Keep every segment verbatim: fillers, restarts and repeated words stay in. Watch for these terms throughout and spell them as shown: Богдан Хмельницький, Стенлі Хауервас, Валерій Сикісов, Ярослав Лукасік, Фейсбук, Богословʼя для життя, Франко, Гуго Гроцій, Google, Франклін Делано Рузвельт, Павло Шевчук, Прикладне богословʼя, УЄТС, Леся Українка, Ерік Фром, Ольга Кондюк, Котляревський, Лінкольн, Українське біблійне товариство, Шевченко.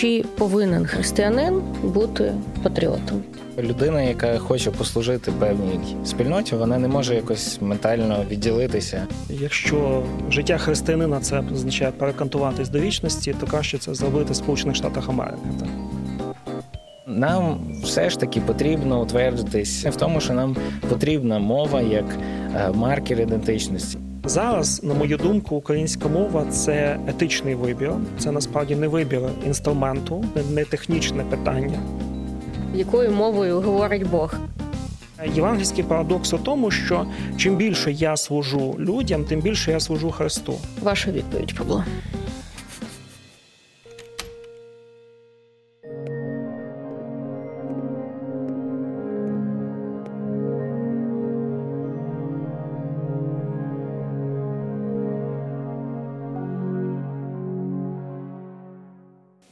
Чи повинен християнин бути патріотом? Людина, яка хоче послужити певній спільноті, вона не може якось ментально відділитися. Якщо життя християнина – це означає перекантуватись до вічності, то краще це зробити в Сполучених Штатах Америки. Нам все ж таки потрібно утвердитись в тому, що нам потрібна мова як маркер ідентичності. Зараз, на мою думку, українська мова – це етичний вибір. Це, насправді, не вибір інструменту, не технічне питання. Якою мовою говорить Бог? Євангельський парадокс у тому, що чим більше я служу людям, тим більше я служу Христу. Ваша відповідь, Павло.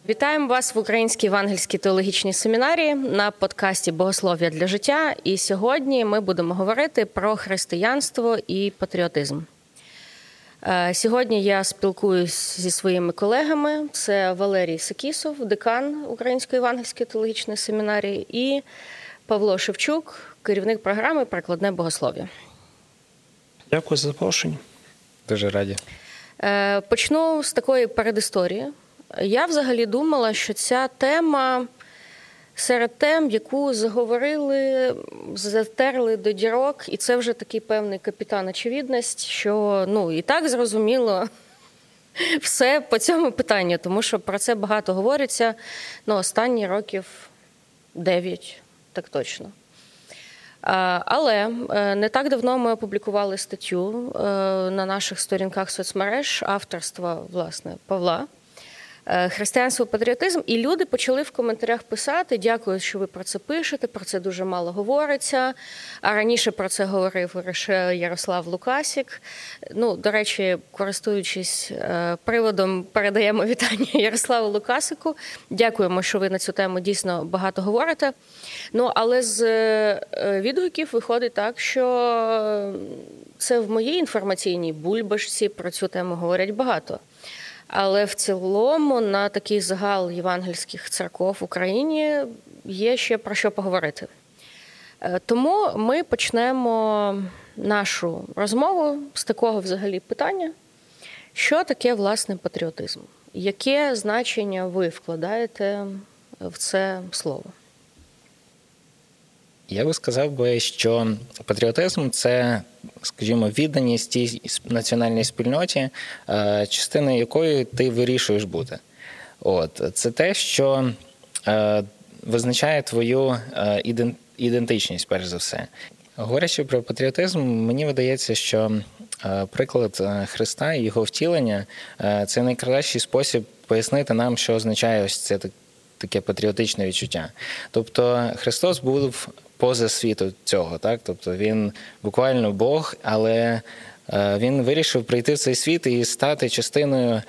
Вітаємо вас в Українській Евангельській теологічній семінарії на подкасті «Богослов'я для життя». І сьогодні ми будемо говорити про християнство і патріотизм. Сьогодні я спілкуюсь зі своїми колегами. Це Валерій Сикісов, декан Української Евангельської теологічної семінарії, і Павло Шевчук, керівник програми «Прикладне богослов'я». Дякую за запрошення. Дуже раді. Почну з такої передісторії. Я взагалі думала, що ця тема серед тем, яку заговорили, затерли до дірок, і це вже такий певний капітан очевидність, що ну і так зрозуміло все по цьому питанню, тому що про це багато говориться ну, останні років дев'ять, так точно. Але не так давно ми опублікували статтю на наших сторінках соцмереж авторства, власне, Павла. Християнство, патріотизм, і люди почали в коментарях писати: дякую, що ви про це пишете, про це дуже мало говориться, а раніше про це говорив лише Ярослав Лукасік. Ну, до речі, користуючись приводом, передаємо вітання Ярославу Лукасику. Дякуємо, що ви на цю тему дійсно багато говорите. Ну, але з відгуків виходить так, що це в моїй інформаційній бульбашці про цю тему говорять багато. Але в цілому на такий загал євангельських церков в Україні є ще про що поговорити. Тому ми почнемо нашу розмову з такого взагалі питання. Що таке, власне, патріотизм? Яке значення ви вкладаєте в це слово? Я би сказав би, що патріотизм – це, скажімо, відданість тій національній спільноті, частиною якої ти вирішуєш бути. От. Це те, що визначає твою ідентичність, перш за все. Говорячи про патріотизм, мені видається, що приклад Христа і його втілення – це найкращий спосіб пояснити нам, що означає ось це таке патріотичне відчуття. Тобто Христос був поза світу цього, так? Тобто він буквально Бог, але він вирішив прийти в цей світ і стати частиною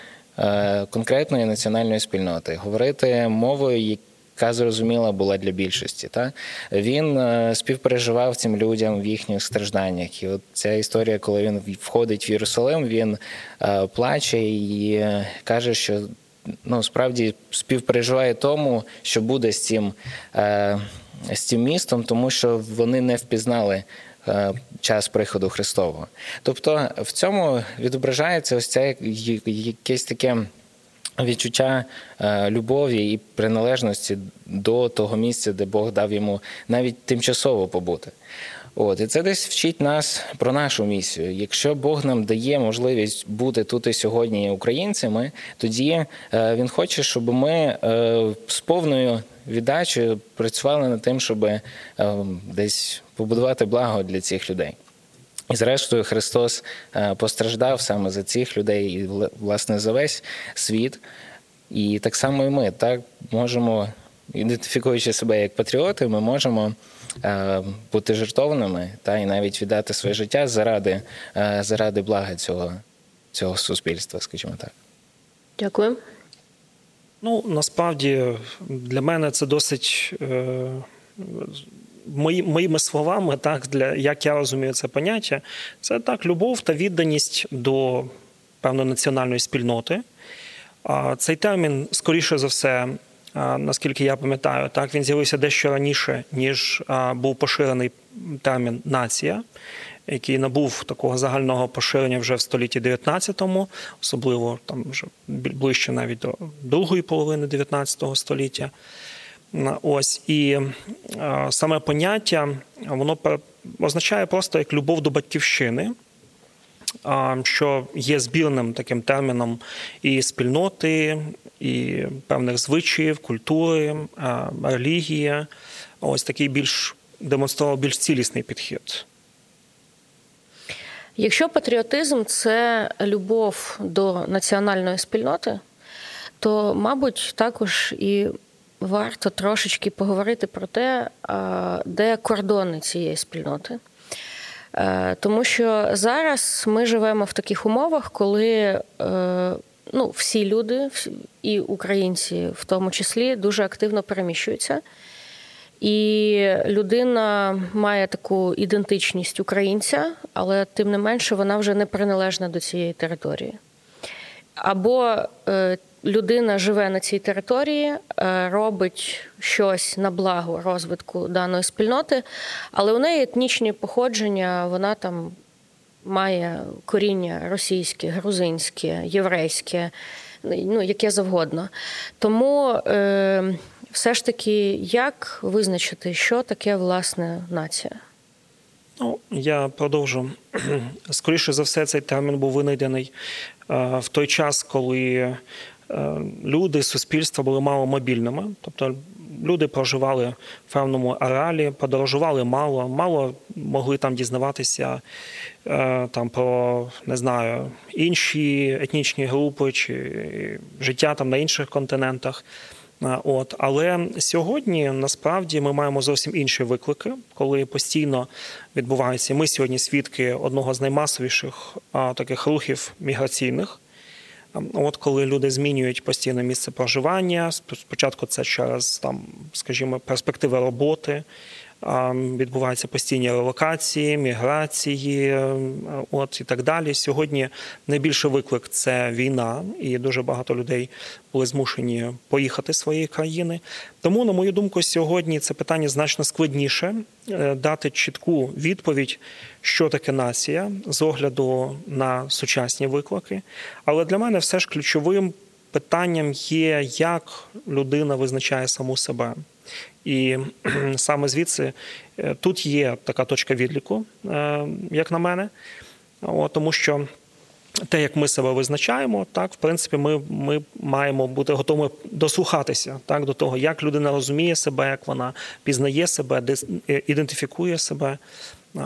конкретної національної спільноти, говорити мовою, яка зрозуміла була для більшості. Так? Він співпереживав цим людям в їхніх стражданнях. І от ця історія, коли він входить в Єрусалим, він плаче і каже, що ну, справді співпереживає тому, що буде з цим, е, з цим містом, тому що вони не впізнали е, час приходу Христового. Тобто в цьому відображається ось це якесь таке відчуття е, любові і приналежності до того місця, де Бог дав йому навіть тимчасово побути. От, і це десь вчить нас про нашу місію. Якщо Бог нам дає можливість бути тут і сьогодні українцями, тоді Він хоче, щоб ми з повною віддачею працювали над тим, щоб десь побудувати благо для цих людей. І зрештою Христос постраждав саме за цих людей і, власне, за весь світ. І так само і ми, так, можемо, ідентифікуючи себе як патріоти, ми можемо бути жертовними та і навіть віддати своє життя заради, заради блага цього, цього суспільства, скажімо так. Дякую. Ну, насправді, для мене це досить е, мої, моїми словами, так, для, як я розумію це поняття, це так, любов та відданість до певної національної спільноти, Цей термін, скоріше за все, наскільки я пам'ятаю, так, він з'явився дещо раніше, ніж був поширений термін «нація», який набув такого загального поширення вже в столітті дев'ятнадцятому, особливо там вже ближче навіть до другої половини дев'ятнадцятого століття. Ось, і саме поняття, воно означає просто як любов до батьківщини, що є збірним таким терміном і спільноти, і певних звичаїв, культури, релігії. Ось такий більш демонстрував більш цілісний підхід. Якщо патріотизм – це любов до національної спільноти, то, мабуть, також і варто трошечки поговорити про те, де кордони цієї спільноти. Тому що зараз ми живемо в таких умовах, коли ну, всі люди, і українці в тому числі, дуже активно переміщуються. І людина має таку ідентичність українця, але тим не менше вона вже не приналежна до цієї території. Або людина живе на цій території, робить щось на благо розвитку даної спільноти, але у неї етнічні походження, вона там має коріння російське, грузинське, єврейське, ну, яке завгодно. Тому е, все ж таки, як визначити, що таке, власне, нація? Ну, я продовжу. Скоріше за все, цей термін був винайдений е, в той час, коли люди, суспільства були маломобільними, тобто люди проживали в певному ареалі, подорожували мало, мало могли там дізнаватися там, про, не знаю, інші етнічні групи чи життя там на інших континентах. От. Але сьогодні, насправді, ми маємо зовсім інші виклики, коли постійно відбуваються, ми сьогодні свідки одного з наймасовіших таких рухів міграційних. От коли люди змінюють постійне місце проживання, спочатку це через, там, скажімо, перспективи роботи, відбуваються постійні релокації, міграції, от і так далі. Сьогодні найбільший виклик – це війна, і дуже багато людей були змушені поїхати з своєї країни. Тому, на мою думку, сьогодні це питання значно складніше – дати чітку відповідь, що таке нація, з огляду на сучасні виклики. Але для мене все ж ключовим питанням є, як людина визначає саму себе. І саме звідси тут є така точка відліку, як на мене, тому що те, як ми себе визначаємо, так, в принципі, ми, ми маємо бути готові дослухатися, так, до того, як людина розуміє себе, як вона пізнає себе, ідентифікує себе.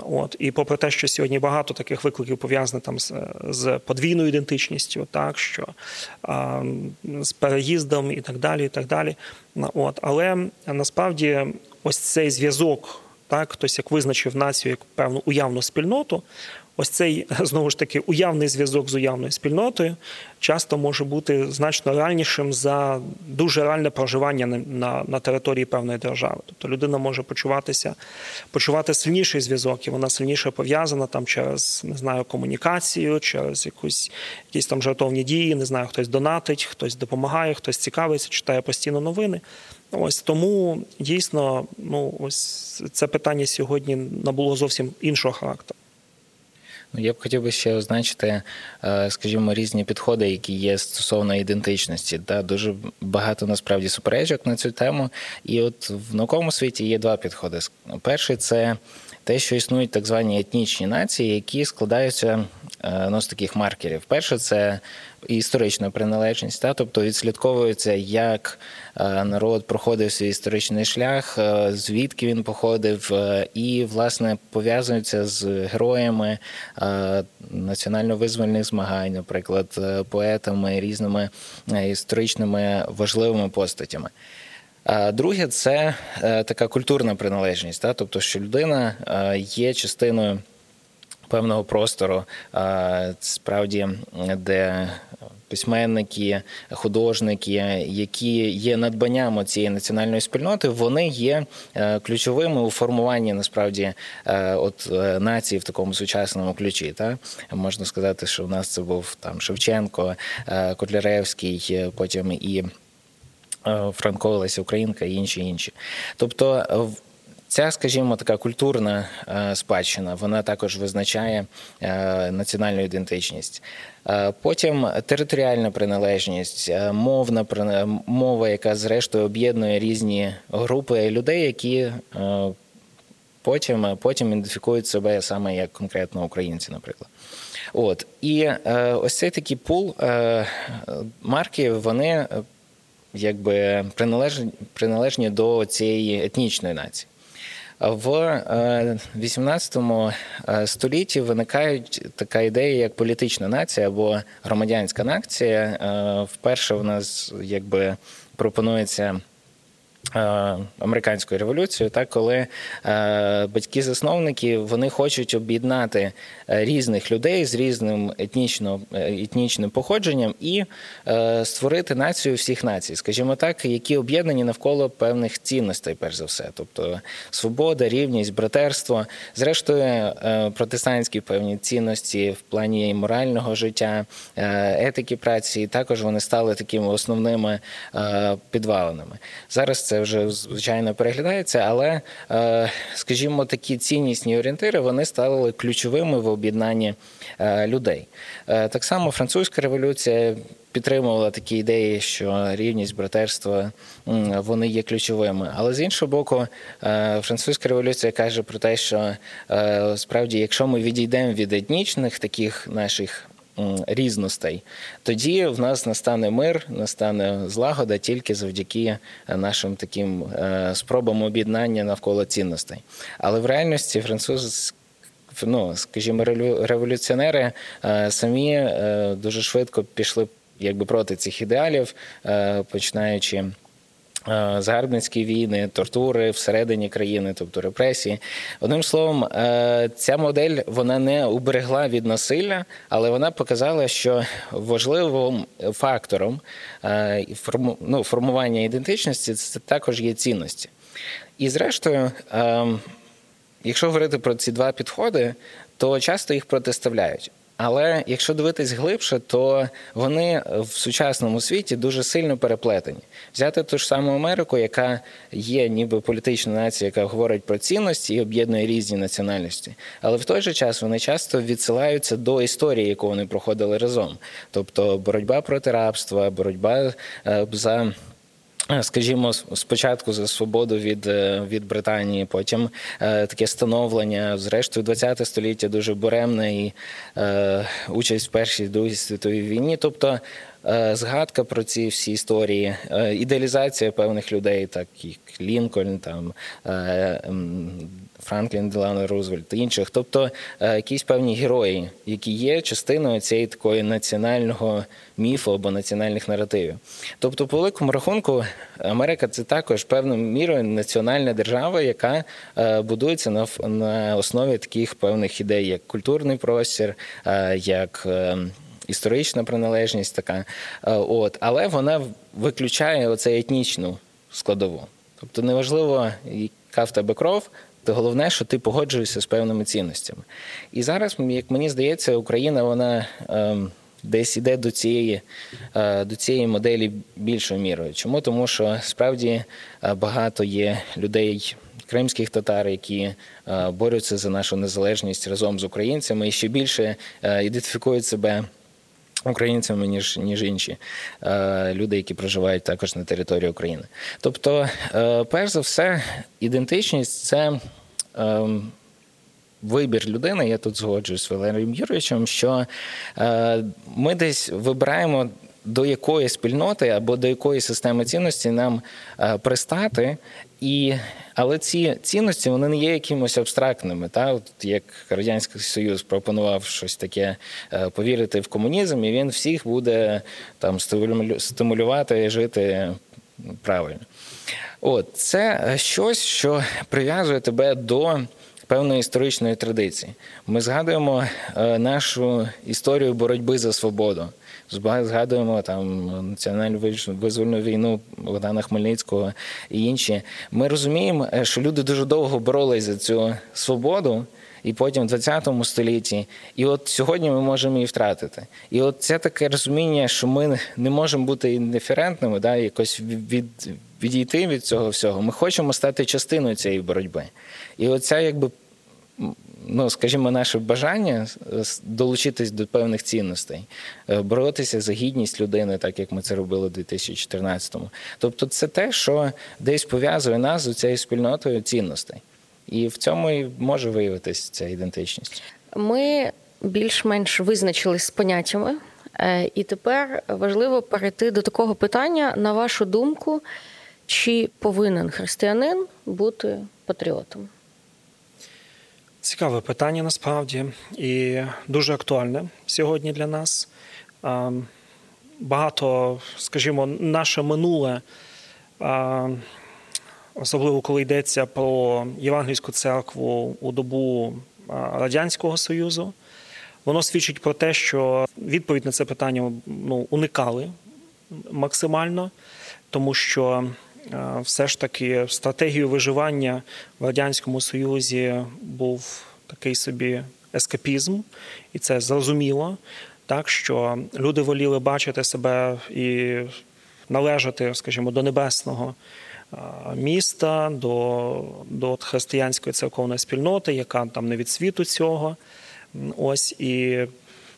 От. І попри те, що сьогодні багато таких викликів пов'язаних там з, з подвійною ідентичністю, так, що, а, з переїздом і так далі, і так далі. От. Але насправді ось цей зв'язок, так, хтось як визначив націю як певну уявну спільноту, ось цей, знову ж таки, уявний зв'язок з уявною спільнотою часто може бути значно реальнішим за дуже реальне проживання на, на, на території певної держави. Тобто людина може почуватися, почувати сильніший зв'язок, і вона сильніше пов'язана там через, не знаю, комунікацію, через якусь, якісь там жертовні дії, не знаю, хтось донатить, хтось допомагає, хтось цікавиться, читає постійно новини. Ось тому, дійсно, ну, ось це питання сьогодні набуло зовсім іншого характеру. Я б хотів би ще означити, скажімо, різні підходи, які є стосовно ідентичності. Та дуже багато, насправді, суперечок на цю тему. І от в науковому світі є два підходи. Перший – це те, що існують так звані етнічні нації, які складаються ну, з таких маркерів. Перше – це історична приналежність, та, тобто відслідковується, як народ проходив свій історичний шлях, звідки він походив, і, власне, пов'язується з героями національно-визвольних змагань, наприклад, поетами, різними історичними важливими постатями. Друге – це така культурна приналежність, та, тобто, що людина є частиною певного простору, справді, де письменники, художники, які є надбанням цієї національної спільноти, вони є ключовими у формуванні, насправді, от нації в такому сучасному ключі. Та? Можна сказати, що в нас це був там Шевченко, Котляревський, потім і Франко, Леся Українка і інші-інші. Тобто, ця, скажімо, така культурна спадщина, вона також визначає національну ідентичність. Потім територіальна приналежність, мовна, мова, яка, зрештою, об'єднує різні групи людей, які потім, потім ідентифікують себе саме як конкретно українці, наприклад. От. І ось цей такий пул марків, вони якби приналежні, приналежні до цієї етнічної нації. В вісімнадцятому столітті виникає така ідея, як політична нація або громадянська нація. Вперше в нас якби пропонується американською революцією, так, коли батьки-засновники, вони хочуть об'єднати різних людей з різним етнічно, етнічним походженням і створити націю всіх націй, скажімо так, які об'єднані навколо певних цінностей, перш за все. Тобто свобода, рівність, братерство, зрештою протестантські певні цінності в плані морального життя, етики праці, також вони стали такими основними підвалинами. Зараз це вже, звичайно, переглядається, але, скажімо, такі ціннісні орієнтири, вони стали ключовими в об'єднанні людей. Так само французька революція підтримувала такі ідеї, що рівність, братерство, вони є ключовими. Але, з іншого боку, французька революція каже про те, що, справді, якщо ми відійдемо від етнічних таких наших різностей, тоді в нас настане мир, настане злагода тільки завдяки нашим таким спробам об'єднання навколо цінностей. Але в реальності французи, ну, скажімо, революціонери самі дуже швидко пішли якби проти цих ідеалів, починаючи загарбницькі війни, тортури всередині країни, тобто репресії. Одним словом, ця модель, вона не уберегла від насилля, але вона показала, що важливим фактором ну, формування ідентичності це також є цінності. І зрештою, якщо говорити про ці два підходи, то часто їх протиставляють. Але якщо дивитись глибше, то вони в сучасному світі дуже сильно переплетені. Взяти ту ж саму Америку, яка є ніби політична нація, яка говорить про цінності і об'єднує різні національності. Але в той же час вони часто відсилаються до історії, яку вони проходили разом. Тобто боротьба проти рабства, боротьба за, скажімо, спочатку за свободу від, від Британії, потім е, таке становлення, зрештою, ХХ століття дуже буремне і е, участь в Першій, Другій світовій війні. Тобто е, згадка про ці всі історії, е, ідеалізація певних людей, так як Лінкольн, там, е, е, Франклін Делано Рузвельт і інших. Тобто е, якісь певні герої, які є частиною цієї такої національного міфу або національних наративів. Тобто, по великому рахунку, Америка – це також певною мірою національна держава, яка е, будується на, на основі таких певних ідей, як культурний простір, е, як е, історична приналежність така. Е, от. Але вона виключає оцю етнічну складову. Тобто, неважливо, яка в тебе кров, то головне, що ти погоджуєшся з певними цінностями. І зараз, як мені здається, Україна, вона е, десь іде до цієї, е, до цієї моделі більшою мірою. Чому? Тому що, справді, багато є людей, кримських татар, які е, борються за нашу незалежність разом з українцями і ще більше е, ідентифікують себе українцями, ніж, ніж інші е, люди, які проживають також на території України. Тобто, е, перш за все, ідентичність – це е, вибір людини. Я тут згоджуюсь з Валерієм Юрійовичем, що е, ми десь вибираємо, до якої спільноти або до якої системи цінності нам е, пристати. І, але ці цінності, вони не є якимось абстрактними. Та? От як Радянський Союз пропонував щось таке, повірити в комунізм, і він всіх буде там стимулювати, жити правильно. От, це щось, що прив'язує тебе до певної історичної традиції. Ми згадуємо нашу історію боротьби за свободу. Згадуємо там національну визвольну війну Богдана Хмельницького і інші. Ми розуміємо, що люди дуже довго боролись за цю свободу, і потім в ХХ столітті, і от сьогодні ми можемо її втратити. І от це таке розуміння, що ми не можемо бути індиферентними, да, якось від, відійти від цього всього. Ми хочемо стати частиною цієї боротьби. І оця, якби, ну, скажімо, наше бажання долучитись до певних цінностей, боротися за гідність людини, так як ми це робили у дві тисячі чотирнадцятому. Тобто це те, що десь пов'язує нас з цією спільнотою цінностей. І в цьому і може виявитися ця ідентичність. Ми більш-менш визначились з поняттями, і тепер важливо перейти до такого питання, на вашу думку, чи повинен християнин бути патріотом? Цікаве питання насправді, і дуже актуальне сьогодні для нас. Багато, скажімо, наше минуле, особливо коли йдеться про Євангельську церкву у добу Радянського Союзу, воно свідчить про те, що відповідь на це питання, ну, уникали максимально, тому що все ж таки стратегією виживання в Радянському Союзі був такий собі ескапізм, і це зрозуміло, так, що люди воліли бачити себе і належати, скажімо, до небесного міста, до, до християнської церковної спільноти, яка там не від світу цього. Ось, і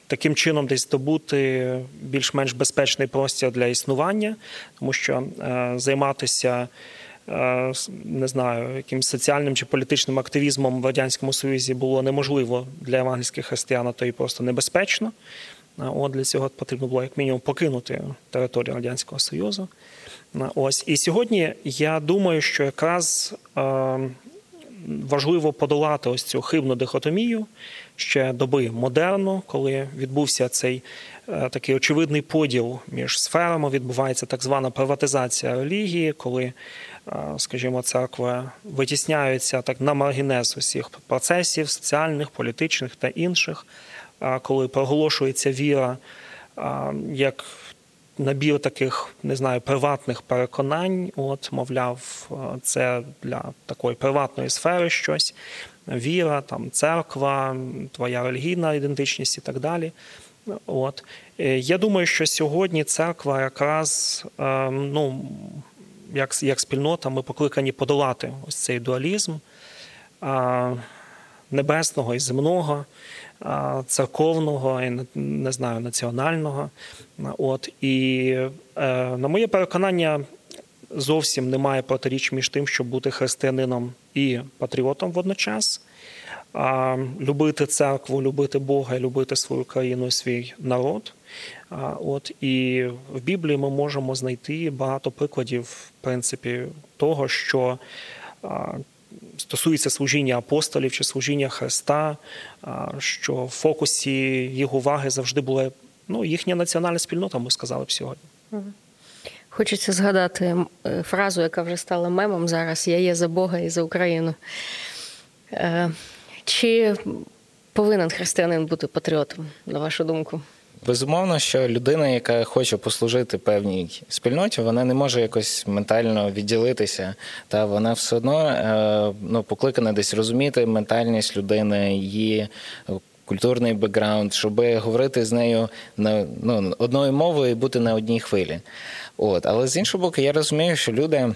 таким чином десь здобути більш-менш безпечний простір для існування, тому що е, займатися, е, не знаю, якимось соціальним чи політичним активізмом в Радянському Союзі було неможливо для евангельських християн, а то і просто небезпечно. От для цього потрібно було як мінімум покинути територію Радянського Союзу. Ось. І сьогодні я думаю, що якраз е, важливо подолати ось цю хибну дихотомію ще доби модерну, коли відбувся цей е, такий очевидний поділ між сферами, відбувається так звана приватизація релігії, коли, е, скажімо, церква витісняється так на маргінез усіх процесів соціальних, політичних та інших, е, коли проголошується віра е, як набір таких, не знаю, приватних переконань, от, мовляв, це для такої приватної сфери щось, віра, там, церква, твоя релігійна ідентичність і так далі. От. Я думаю, що сьогодні церква якраз, ну, як, як спільнота, ми покликані подолати ось цей дуалізм небесного і земного, церковного і, не знаю, національного. От, і, на моє переконання, зовсім немає протиріч між тим, щоб бути християнином і патріотом водночас, любити церкву, любити Бога, любити свою країну і свій народ. От, і в Біблії ми можемо знайти багато прикладів, в принципі, того, що стосується служіння апостолів чи служіння Христа, що в фокусі їх уваги завжди була, ну, їхня національна спільнота, ми сказали б сьогодні. Хочеться згадати фразу, яка вже стала мемом зараз: «Я є за Бога і за Україну». Чи повинен християнин бути патріотом, на вашу думку? Безумовно, що людина, яка хоче послужити певній спільноті, вона не може якось ментально відділитися, та вона все одно, ну, покликана десь розуміти ментальність людини, її культурний бекграунд, щоб говорити з нею на, ну, одною мовою і бути на одній хвилі. От. Але з іншого боку, я розумію, що люди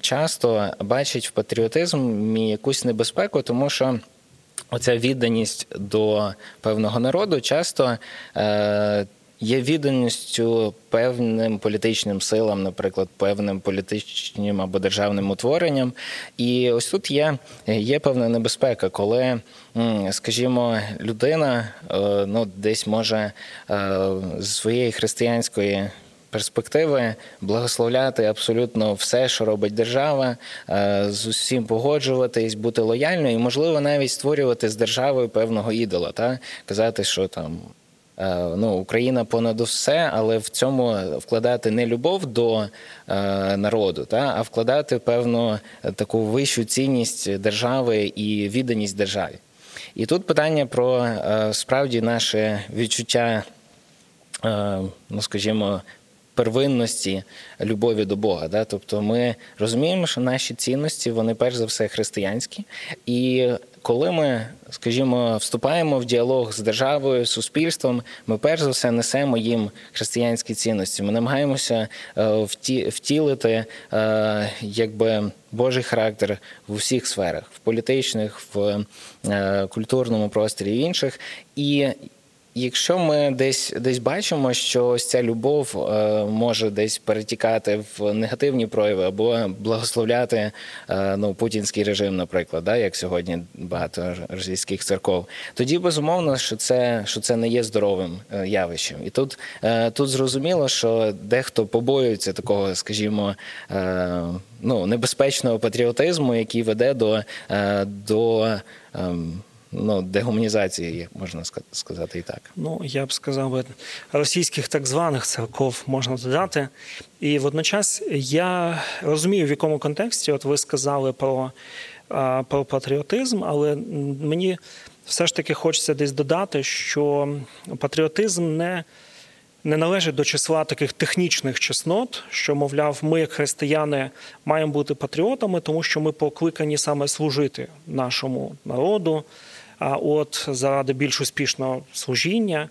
часто бачать в патріотизмі якусь небезпеку, тому що оця відданість до певного народу часто е, є відданістю певним політичним силам, наприклад, певним політичним або державним утворенням. І ось тут є, є певна небезпека, коли, скажімо, людина е, ну, десь може е, з своєї християнської перспективи благословляти абсолютно все, що робить держава, з усім погоджуватись, бути лояльною і, можливо, навіть створювати з державою певного ідола, та казати, що там ну, Україна понад усе, але в цьому вкладати не любов до народу, та, а вкладати певну таку вищу цінність держави і відданість державі. І тут питання про, справді, наше відчуття, ну, скажімо, первинності любові до Бога. Да? Тобто ми розуміємо, що наші цінності, вони перш за все християнські. І коли ми, скажімо, вступаємо в діалог з державою, з суспільством, ми перш за все несемо їм християнські цінності. Ми намагаємося втілити, якби, Божий характер в усіх сферах, в політичних, в культурному просторі і інших. І якщо ми десь, десь бачимо, що ось ця любов е, може десь перетікати в негативні прояви або благословляти е, ну, путінський режим, наприклад, да, як сьогодні багато російських церков, тоді безумовно, що це, що це не є здоровим е, явищем. І тут, е, тут зрозуміло, що дехто побоюється такого, скажімо, е, ну, небезпечного патріотизму, який веде до... Е, до е, Ну, дегуманізації, можна сказати і так. Ну, я б сказав би, російських так званих церков можна додати. І водночас я розумію, в якому контексті, от ви сказали про, про патріотизм, але мені все ж таки хочеться десь додати, що патріотизм не, не належить до числа таких технічних чеснот, що, мовляв, ми, як християни, маємо бути патріотами, тому що ми покликані саме служити нашому народу, а от заради більш успішного служіння.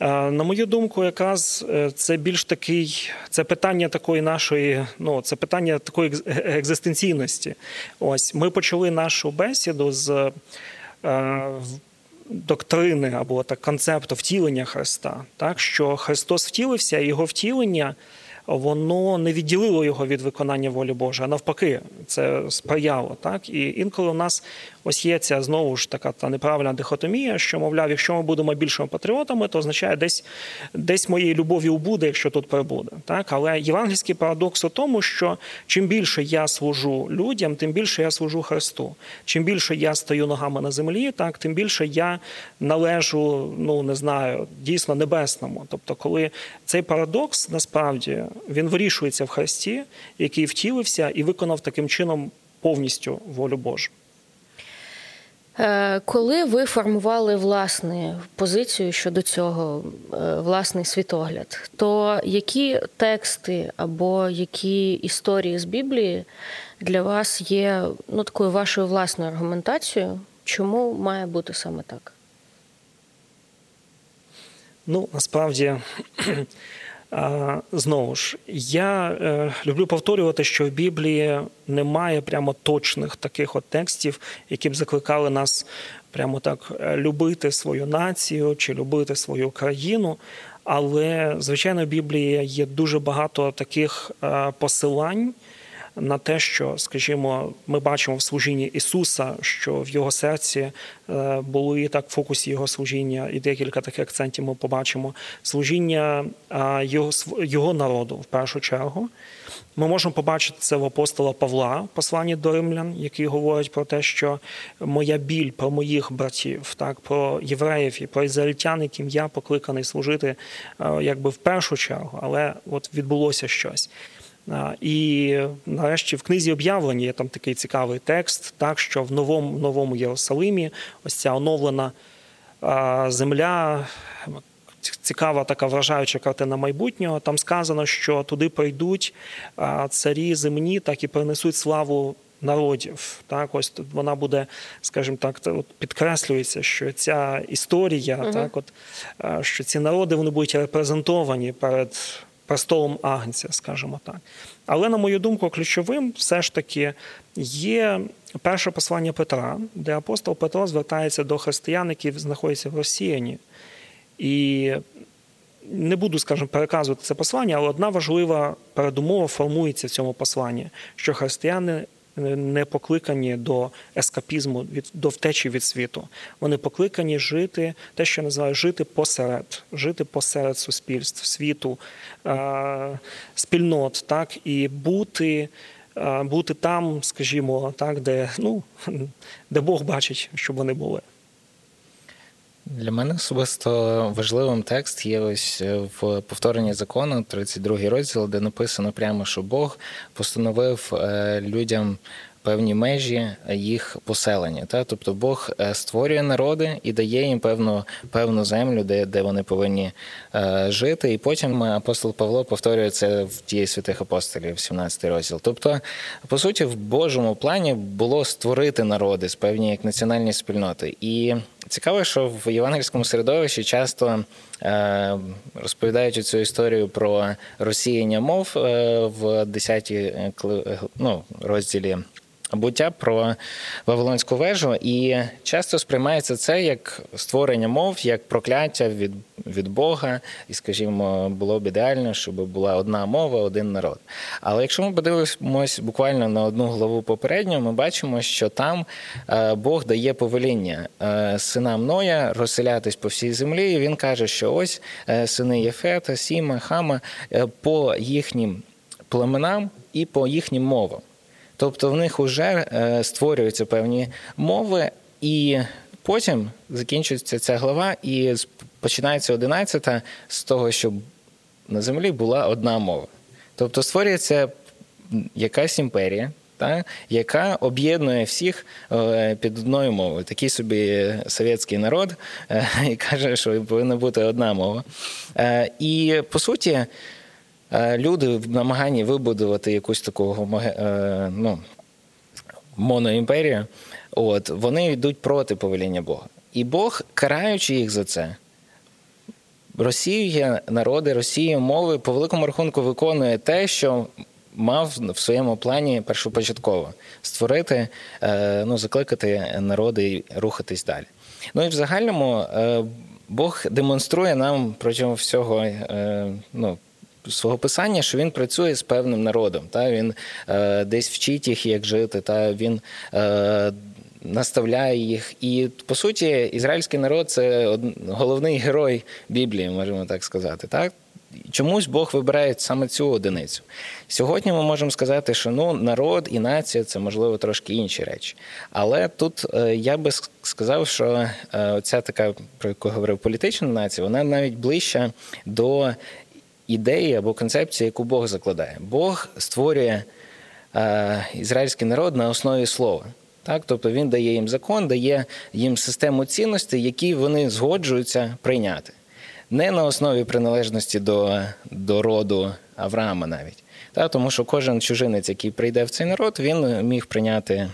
На мою думку, якраз це більш такий, це питання такої нашої, ну, це питання такої екзистенційності. Ось, ми почали нашу бесіду з е, доктрини або так концепту втілення Христа, так, що Христос втілився, і його втілення, воно не відділило його від виконання волі Божої, а навпаки, це сприяло. Так? І інколи у нас ось є ця, знову ж, така та неправильна дихотомія, що, мовляв, якщо ми будемо більшими патріотами, то означає, десь, десь моєї любові убуде, якщо тут прибуде. Так? Але євангельський парадокс у тому, що чим більше я служу людям, тим більше я служу Христу. Чим більше я стою ногами на землі, так, тим більше я належу, ну, не знаю, дійсно небесному. Тобто, коли цей парадокс, насправді, він вирішується в Христі, який втілився і виконав таким чином повністю волю Божу. Коли ви формували власну позицію щодо цього, власний світогляд, то які тексти або які історії з Біблії для вас є, ну, такою вашою власною аргументацією, чому має бути саме так? Ну, насправді... Знову ж, я люблю повторювати, що в Біблії немає прямо точних таких от текстів, які б закликали нас прямо так любити свою націю чи любити свою країну. Але, звичайно, в Біблії є дуже багато таких посилань на те, що, скажімо, ми бачимо в служінні Ісуса, що в його серці були так в фокусі його служіння, і декілька таких акцентів ми побачимо, служіння його, його народу в першу чергу. Ми можемо побачити це в апостола Павла, посланні до римлян, який говорить про те, що моя біль про моїх братів, так, про євреїв і про ізраїльтян, яким я покликаний служити якби в першу чергу, але от відбулося щось. І нарешті в книзі «Об'явлення» є там такий цікавий текст, так, що в новому, новому Єрусалимі ось ця оновлена земля, цікава така вражаюча картина майбутнього, там сказано, що туди прийдуть царі земні, так і принесуть славу народів. Так, ось тут вона буде, скажімо так, от підкреслюється, що ця історія, угу. так, от, що ці народи вони будуть репрезентовані перед... престолом Агнця, скажімо так. Але, на мою думку, ключовим все ж таки є перше послання Петра, де апостол Петро звертається до християн, які знаходяться в розсіянні. І не буду, скажімо, переказувати це послання, але одна важлива передумова формується в цьому посланні, що християни не покликані до ескапізму, до втечі від світу. Вони покликані жити, те, що я називаю, жити посеред, жити посеред суспільств, світу, спільнот, так, і бути, бути там, скажімо, так, де, ну, де Бог бачить, щоб вони були. Для мене особисто важливим текст є ось в повторенні закону, тридцять другий розділ, де написано прямо, що Бог постановив людям певні межі їх поселення. Та? Тобто Бог створює народи і дає їм певну, певну землю, де, де вони повинні е, жити. І потім апостол Павло повторює це в «Дії святих апостолів», сімнадцятий розділ. Тобто, по суті, в Божому плані було створити народи з певні як національні спільноти. І цікаво, що в євангельському середовищі часто е, розповідають цю історію про розсіяння мов е, в десятій ну, розділі «Буття», про Вавилонську вежу, і часто сприймається це як створення мов, як прокляття від, від Бога, і, скажімо, було б ідеально, щоб була одна мова, один народ. Але якщо ми подивимось буквально на одну главу попередню, ми бачимо, що там Бог дає повеління синам Ноя розселятись по всій землі, і він каже, що ось сини Єфета, Сіма, Хама по їхнім племенам і по їхнім мовам. Тобто в них вже створюються певні мови, і потім закінчується ця глава, і починається одинадцята з того, що на землі була одна мова. Тобто створюється якась імперія, та, яка об'єднує всіх під одною мовою. Такий собі совєтський народ, і каже, що повинна бути одна мова. І, по суті, люди в намаганні вибудувати якусь таку ну, моноімперію, от, вони йдуть проти повеління Бога. І Бог, караючи їх за це, розсіює народи, розсіює мови, по великому рахунку виконує те, що мав в своєму плані першопочатково – створити, ну, закликати народи і рухатись далі. Ну і в загальному Бог демонструє нам протягом всього, ну, свого писання, що він працює з певним народом, та він е, десь вчить їх, як жити, та він е, наставляє їх. І, по суті, ізраїльський народ – це од... головний герой Біблії, можемо так сказати. Так? Чомусь Бог вибирає саме цю одиницю. Сьогодні ми можемо сказати, що ну, народ і нація – це, можливо, трошки інші речі. Але тут е, я би сказав, що е, ця така, про яку говорив, політична нація, вона навіть ближча до ідеї або концепції, яку Бог закладає. Бог створює е, ізраїльський народ на основі слова. Так? Тобто він дає їм закон, дає їм систему цінностей, які вони згоджуються прийняти. Не на основі приналежності до, до роду Авраама навіть. Так? Тому що кожен чужинець, який прийде в цей народ, він міг прийняти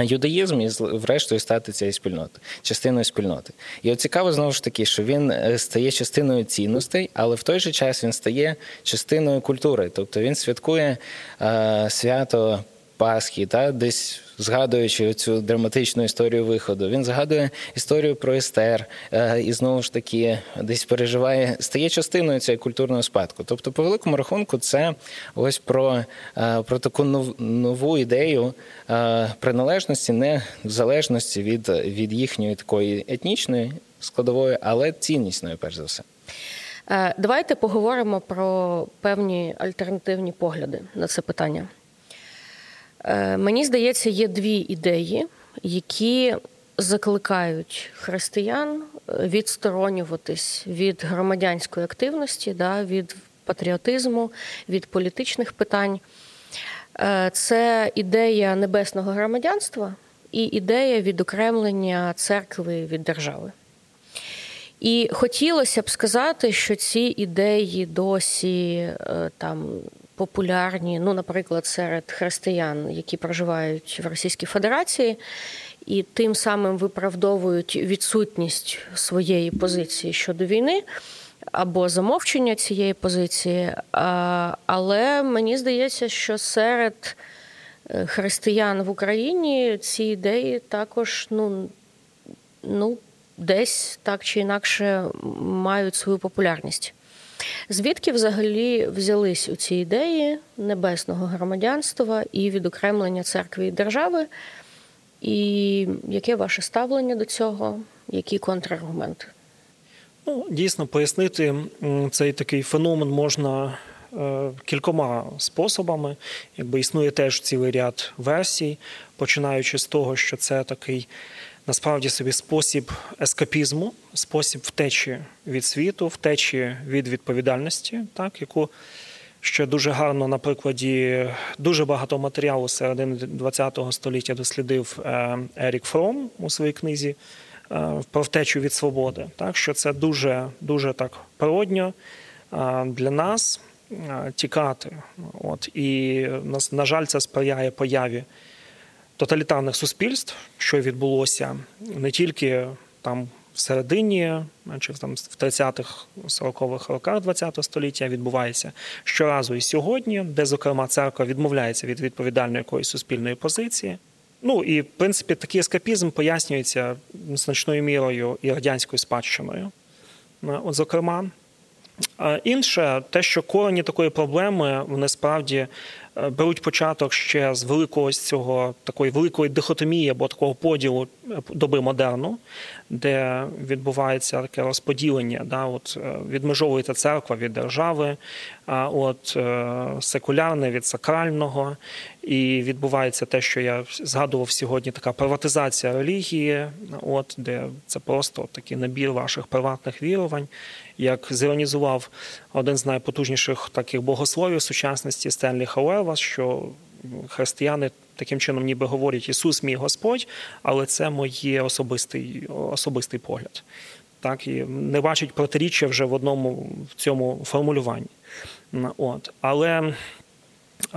юдаїзм і, врештою, стати цією спільнотою, частиною спільноти. І от цікаво, знову ж таки, що він стає частиною цінностей, але в той же час він стає частиною культури. Тобто він святкує е, свято Пасхи, та, десь згадуючи цю драматичну історію виходу. Він згадує історію про Естер е, і, знову ж таки, десь переживає, стає частиною цієї культурного спадку. Тобто, по великому рахунку, це ось про, е, про таку нов, нову ідею е, приналежності, не в залежності від, від їхньої такої етнічної складової, але ціннісної, перш за все. Давайте поговоримо про певні альтернативні погляди на це питання. Мені здається, є дві ідеї, які закликають християн відсторонюватись від громадянської активності, да, від патріотизму, від політичних питань. Це ідея небесного громадянства і ідея відокремлення церкви від держави. І хотілося б сказати, що ці ідеї досі там популярні, ну, наприклад, серед християн, які проживають в Російській Федерації, і тим самим виправдовують відсутність своєї позиції щодо війни або замовчення цієї позиції. Але мені здається, що серед християн в Україні ці ідеї також, ну, ну, десь так чи інакше мають свою популярність. Звідки взагалі взялись у ці ідеї небесного громадянства і відокремлення церкви і держави? І яке ваше ставлення до цього? Які контраргументи? Ну, дійсно, пояснити цей такий феномен можна кількома способами. Якби існує теж цілий ряд версій, починаючи з того, що це такий насправді собі спосіб ескапізму, спосіб втечі від світу, втечі від відповідальності, так, яку ще дуже гарно на прикладі дуже багато матеріалу середини ХХ століття дослідив Ерік Фром у своїй книзі про втечу від свободи. Так, що це дуже, дуже так природньо для нас тікати. От, і, на жаль, це сприяє появі тоталітарних суспільств, що відбулося не тільки там в середині, чи там, в тридцятих-сорокових роках ХХ століття, відбувається щоразу і сьогодні, де, зокрема, церква відмовляється від відповідальної якоїсь суспільної позиції. Ну, і, в принципі, такий ескапізм пояснюється значною мірою і радянською спадщиною. От, зокрема, інше, те, що корені такої проблеми, вони справді беруть початок ще з великого з цього такої великої дихотомії або такого поділу доби модерну, де відбувається таке розподілення, да, от відмежовується церква від держави, от секулярне від сакрального, і відбувається те, що я згадував сьогодні, така приватизація релігії, от де це просто такий набір ваших приватних вірувань, як зіронізував один з найпотужніших таких богословів сучасності Стенлі Хауервас, що християни таким чином ніби говорять «Ісус мій Господь», але це моє особистий, особистий погляд. Так, і не бачить протиріччя вже в одному в цьому формулюванні. От. Але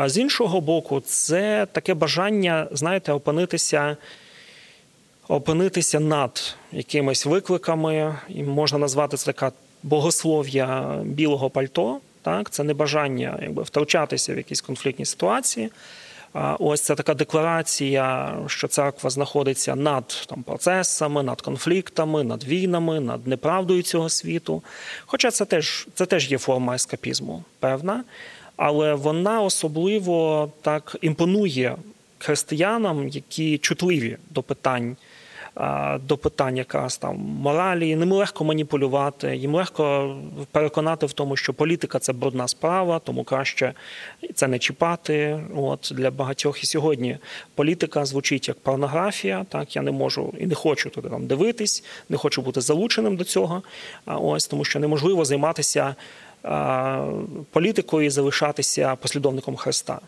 з іншого боку, це таке бажання, знаєте, опинитися опинитися над якимись викликами, і можна назвати це така богослов'я білого пальто. Так, це не бажання якби втручатися в якісь конфліктні ситуації. Ось це така декларація, що церква знаходиться над там, процесами, над конфліктами, над війнами, над неправдою цього світу. Хоча це теж, це теж є форма ескапізму, певна, але вона особливо так імпонує християнам, які чутливі до питань, до питань якраз там моралі, ним легко маніпулювати, їм легко переконати в тому, що політика – це брудна справа, тому краще це не чіпати. От, для багатьох і сьогодні політика звучить як порнографія, так, я не можу і не хочу туди там дивитись, не хочу бути залученим до цього, ось, тому що неможливо займатися а, політикою і залишатися послідовником Христа.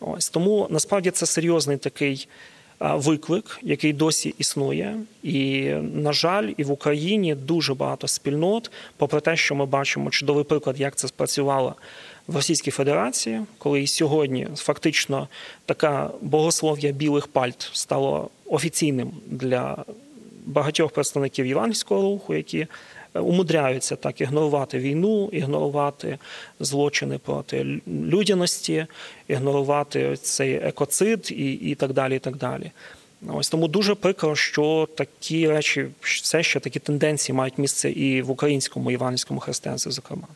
Ось, тому насправді це серйозний такий виклик, який досі існує. І, на жаль, і в Україні дуже багато спільнот, попри те, що ми бачимо чудовий приклад, як це спрацювало в Російській Федерації, коли і сьогодні фактично така богослов'я білих пальт стало офіційним для багатьох представників євангельського руху, які умудряються так ігнорувати війну, ігнорувати злочини проти людяності, ігнорувати цей екоцид і, і так далі, і так далі. Ось тому дуже прикро, що такі речі, все ще такі тенденції мають місце і в українському євангельському християнстві, зокрема.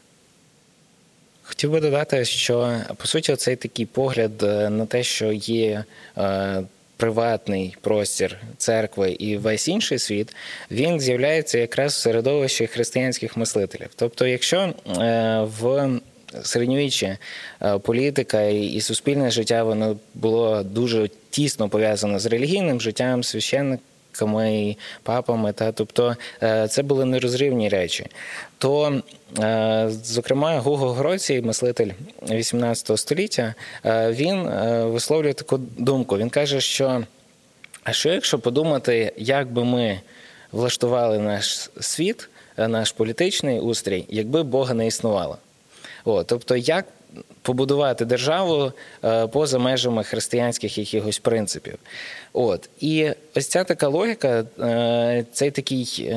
Хотів би додати, що, по суті, цей такий погляд на те, що є е, приватний простір церкви і весь інший світ, він з'являється якраз в середовищі християнських мислителів. Тобто, якщо в середньовіччі політика і суспільне життя, воно було дуже тісно пов'язано з релігійним життям, священниками і папами, та, тобто це були нерозривні речі, то, зокрема, Гуго Гроцій, мислитель вісімнадцятого століття, він висловлює таку думку. Він каже, що а що якщо подумати, як би ми влаштували наш світ, наш політичний устрій, якби Бога не існувало? О, тобто, як побудувати державу поза межами християнських якихось принципів. От. І ось ця така логіка, цей такий,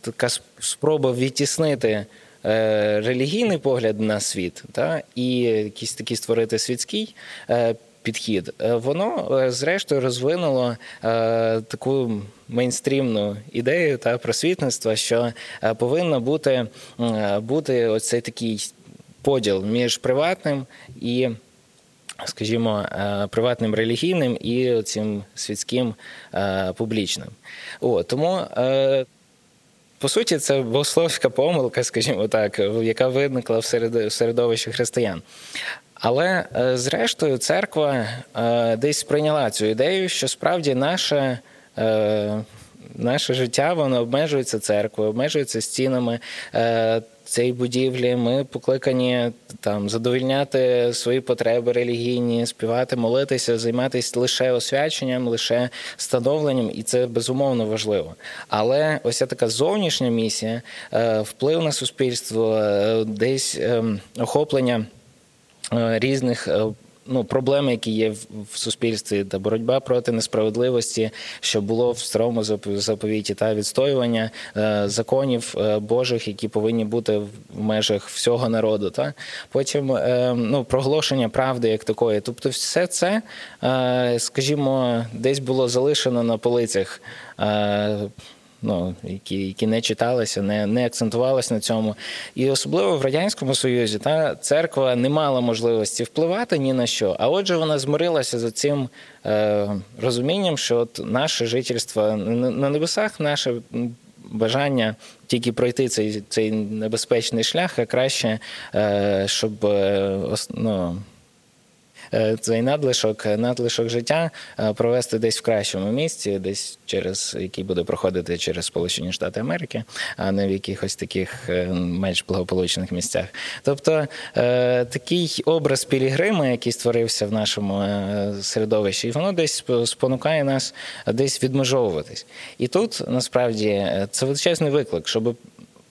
така спроба відтіснити релігійний погляд на світ, та, і якийсь такий створити світський підхід, воно зрештою розвинуло таку мейнстрімну ідею та просвітництва, що повинна бути, бути ось цей такий поділ між приватним і, скажімо, приватним релігійним і цим світським публічним. О, тому, по суті, це богословська помилка, скажімо так, яка виникла в середовищі християн. Але, зрештою, церква десь прийняла цю ідею, що справді наша Наше життя, воно обмежується церквою, обмежується стінами е, цієї будівлі. Ми покликані там задовольняти свої потреби релігійні, співати, молитися, займатися лише освяченням, лише становленням, і це безумовно важливо. Але ось ця така зовнішня місія, е, вплив на суспільство, е, десь е, охоплення е, різних е, Ну, проблеми, які є в суспільстві, та боротьба проти несправедливості, що було в старому заповіті, та відстоювання е, законів е, Божих, які повинні бути в межах всього народу. Та потім е, ну, проголошення правди як такої. Тобто, все це, е, скажімо, десь було залишено на полицях. Е, Ну, які, які не читалися, не, не акцентувалися на цьому. І особливо в Радянському Союзі та церква не мала можливості впливати ні на що, а отже вона змирилася з цим е, розумінням, що от наше жительство на небесах, наше бажання тільки пройти цей, цей небезпечний шлях, а краще, е, щоб... Е, ну, цей надлишок, надлишок життя провести десь в кращому місці, десь через, який буде проходити через Сполучені Штати Америки, а не в якихось таких менш благополучних місцях. Тобто такий образ пілігрима, який створився в нашому середовищі, і воно десь спонукає нас десь відмежовуватись. І тут, насправді, це величезний виклик, щоб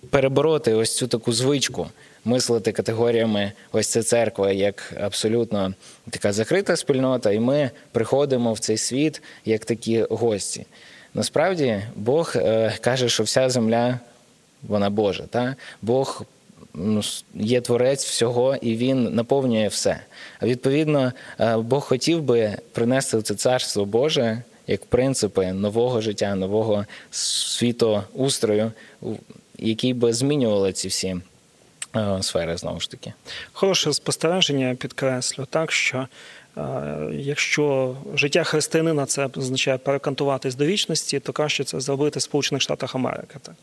перебороти ось цю таку звичку мислити категоріями ось ця церква як абсолютно така закрита спільнота, і ми приходимо в цей світ як такі гості. Насправді, Бог е, каже, що вся земля, вона Божа. Та? Бог ну, є творець всього, і Він наповнює все. А відповідно, е, Бог хотів би принести в це царство Боже як принципи нового життя, нового світоустрою, який би змінювали ці всі сфери, знову ж таки. Хороше спостереження, підкреслю, так, що е, якщо життя християнина – це означає перекантуватись до вічності, то краще це зробити в Сполучених Штатах Америки. Так?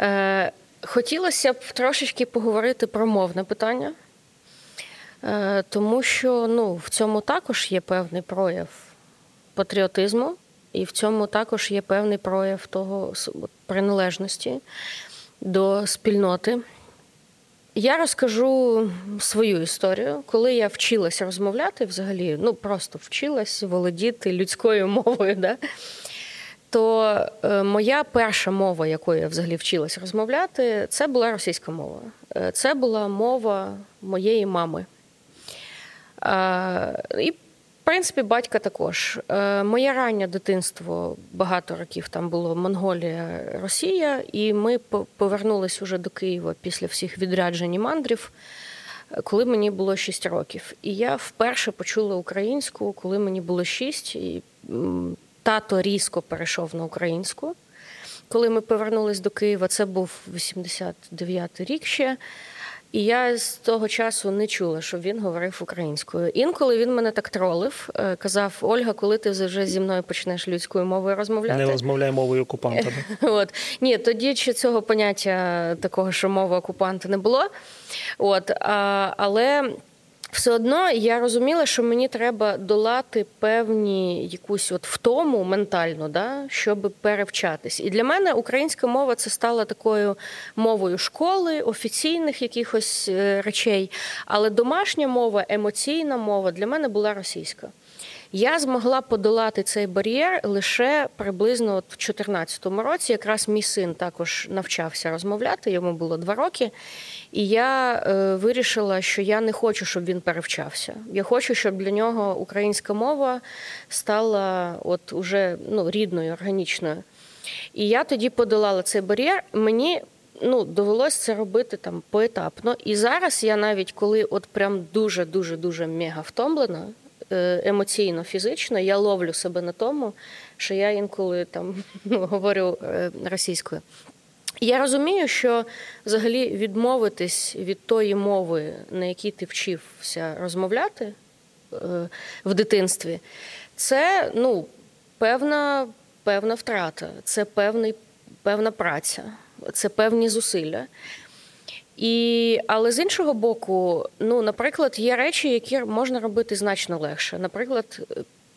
Е, хотілося б трошечки поговорити про мовне питання, е, тому що ну, в цьому також є певний прояв патріотизму, і в цьому також є певний прояв того приналежності до спільноти. Я розкажу свою історію. Коли я вчилася розмовляти взагалі, ну просто вчилась володіти людською мовою, да? То е, моя перша мова, якою я взагалі вчилась розмовляти, це була російська мова. Це була мова моєї мами. Е, і, в принципі, батька також. Е, моє раннє дитинство, багато років там було Монголія, Росія, і ми повернулись уже до Києва після всіх відряджень і мандрів, коли мені було шість років. І я вперше почула українську, коли мені було шість, і тато різко перейшов на українську. Коли ми повернулись до Києва, це був вісімдесят дев'ятий рік ще. І я з того часу не чула, щоб він говорив українською. Інколи він мене так тролив, казав: Ольга, коли ти вже зі мною почнеш людською мовою розмовляти? Не розмовляй мовою окупанта. От. Ні, тоді ще цього поняття такого, що мова окупанта, не було. От. А, але все одно я розуміла, що мені треба долати певні якусь от втому ментальну, да, щоб перевчатись. І для мене українська мова це стала такою мовою школи, офіційних якихось речей. Але домашня мова, емоційна мова для мене була російська. Я змогла подолати цей бар'єр лише приблизно от в дві тисячі чотирнадцятому році. Якраз мій син також навчався розмовляти, йому було два роки. І я е, вирішила, що я не хочу, щоб він перевчався. Я хочу, щоб для нього українська мова стала от уже ну, рідною, органічною. І я тоді подолала цей бар'єр. Мені ну, довелось це робити там поетапно. І зараз я навіть, коли от прям дуже-дуже-дуже мега втомлена, емоційно, фізично, я ловлю себе на тому, що я інколи там ну, говорю російською. Я розумію, що взагалі відмовитись від тої мови, на якій ти вчився розмовляти в дитинстві, це ну, певна, певна втрата, це певний, певна праця, це певні зусилля. І, але з іншого боку, ну, наприклад, є речі, які можна робити значно легше. Наприклад,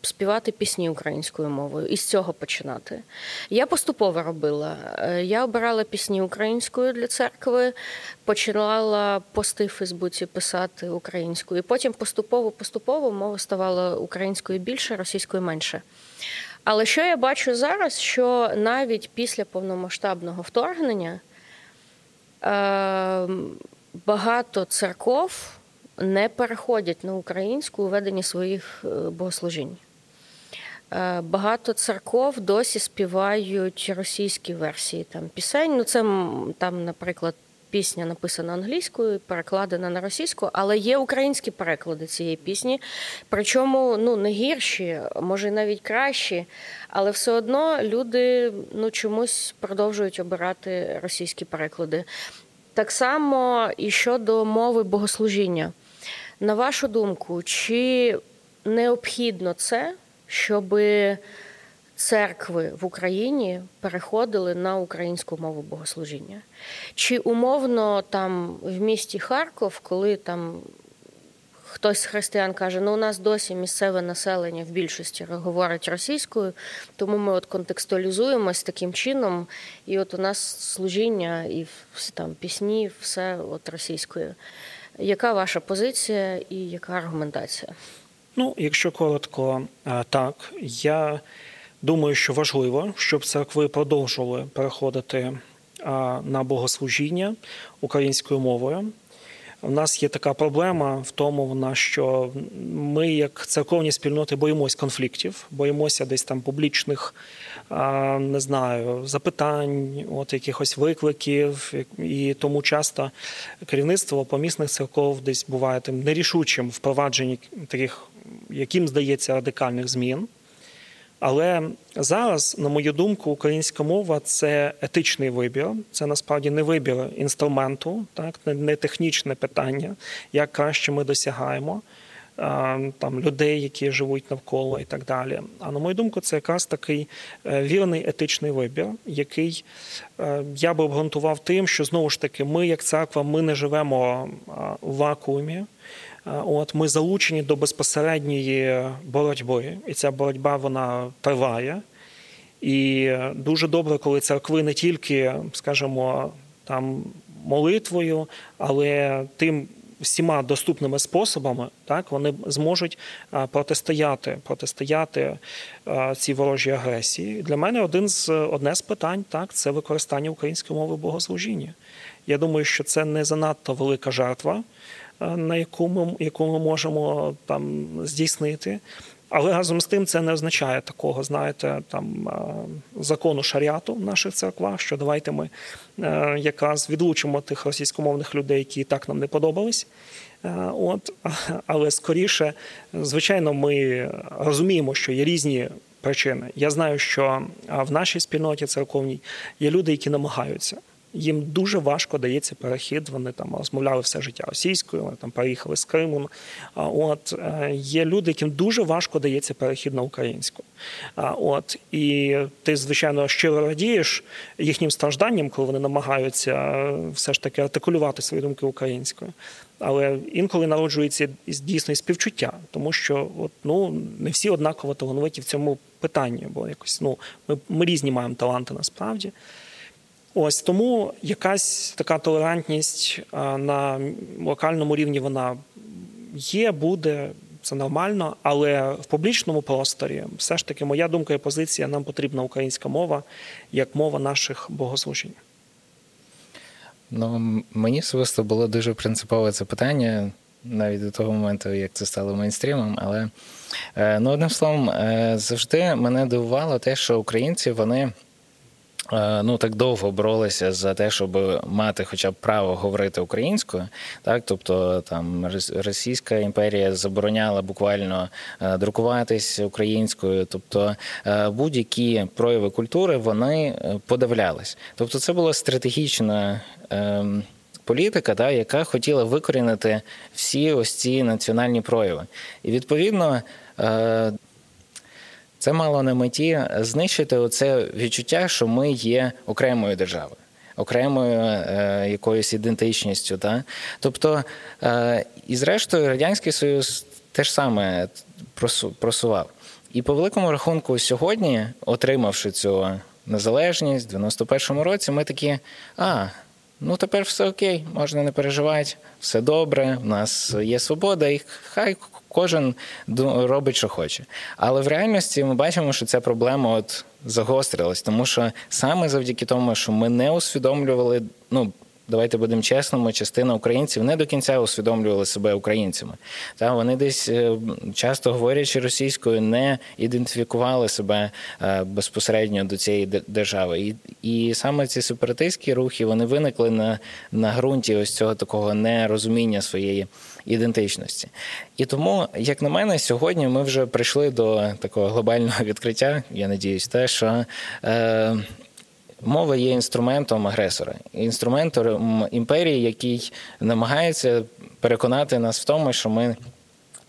співати пісні українською мовою і з цього починати. Я поступово робила. Я обирала пісні українською для церкви, починала пости в Фейсбуці писати українською. І потім поступово-поступово мова ставала українською більше, російською менше. Але що я бачу зараз, що навіть після повномасштабного вторгнення багато церков не переходять на українську у веденні своїх богослужінь. Багато церков досі співають російські версії там, пісень. Ну, це, там, наприклад, пісня написана англійською, перекладена на російську, але є українські переклади цієї пісні. Причому ну, не гірші, може навіть кращі, але все одно люди ну, чомусь продовжують обирати російські переклади. Так само і щодо мови богослужіння. На вашу думку, чи необхідно це, щоб церкви в Україні переходили на українську мову богослужіння? Чи умовно там в місті Харків, коли там хтось з християн каже, ну у нас досі місцеве населення в більшості говорить російською, тому ми от контекстуалізуємось таким чином, і от у нас служіння і там пісні, все от російською. Яка ваша позиція і яка аргументація? Ну, якщо коротко, так, я думаю, що важливо, щоб церкви продовжували переходити на богослужіння українською мовою. У нас є така проблема в тому, вона, що ми, як церковні спільноти, боїмося конфліктів, боїмося десь там публічних, не знаю, запитань, от якихось викликів. І тому часто керівництво помісних церков десь буває тим нерішучим впровадженні таких, яким здається, радикальних змін. Але зараз, на мою думку, українська мова – це етичний вибір, це насправді не вибір інструменту, так, не технічне питання, як краще ми досягаємо там, людей, які живуть навколо і так далі. А на мою думку, це якраз такий вірний етичний вибір, який я би обґрунтував тим, що, знову ж таки, ми, як церква, ми не живемо в вакуумі. От, ми залучені до безпосередньої боротьби, і ця боротьба, вона триває. І дуже добре, коли церкви не тільки, скажімо, там, молитвою, але тим всіма доступними способами, так, вони зможуть протистояти, протистояти цій ворожій агресії. Для мене один з, одне з питань, так, це використання української мови в богослужінні. Я думаю, що це не занадто велика жертва, на яку ми, яку ми можемо там здійснити. Але разом з тим це не означає такого, знаєте, там закону шаріату в наших церквах, що давайте ми якраз відлучимо тих російськомовних людей, які і так нам не подобались. От, але скоріше, звичайно, ми розуміємо, що є різні причини. Я знаю, що в нашій спільноті церковній є люди, які намагаються. Їм дуже важко дається перехід, вони там розмовляли все життя російською, вони там переїхали з Криму. От, є люди, яким дуже важко дається перехід на українську. От, і ти, звичайно, щиро радієш їхнім стражданням, коли вони намагаються все ж таки артикулювати свої думки українською. Але інколи народжується дійсно і співчуття, тому що от, ну, не всі однаково талановиті в цьому питанні, бо якось, ну, ми, ми різні маємо таланти насправді. Ось тому якась така толерантність на локальному рівні вона є, буде, це нормально, але в публічному просторі все ж таки моя думка і позиція, нам потрібна українська мова як мова наших богослужінь. Ну, мені особисто було дуже принципове це питання, навіть до того моменту, як це стало мейнстрімом, але, ну, одним словом, завжди мене дивувало те, що українці, вони... ну, так довго боролися за те, щоб мати хоча б право говорити українською, так, тобто там Російська імперія забороняла буквально друкуватись українською, тобто будь-які прояви культури, вони подавлялись. Тобто це була стратегічна ем... політика, та, яка хотіла викорінити всі ось ці національні прояви. І, відповідно, е... це мало на меті знищити оце відчуття, що ми є окремою державою, окремою е, якоюсь ідентичністю. Та? Тобто, е, і зрештою, Радянський Союз теж саме просував. І по великому рахунку сьогодні, отримавши цю незалежність в дев'яносто першому році, ми такі, а, ну тепер все окей, можна не переживати, все добре, в нас є свобода, і хай кожен робить, що хоче. Але в реальності ми бачимо, що ця проблема от загострилась, тому що саме завдяки тому, що ми не усвідомлювали, ну, давайте будемо чесними, частина українців не до кінця усвідомлювали себе українцями. Та, вони десь, часто говорячи російською, не ідентифікували себе безпосередньо до цієї держави. І, і саме ці сепаратистські рухи, вони виникли на, на ґрунті ось цього такого нерозуміння своєї ідентичності. І тому, як на мене, сьогодні ми вже прийшли до такого глобального відкриття, я надіюсь, те, що... Е- Мова є інструментом агресора, інструментом імперії, який намагається переконати нас в тому, що ми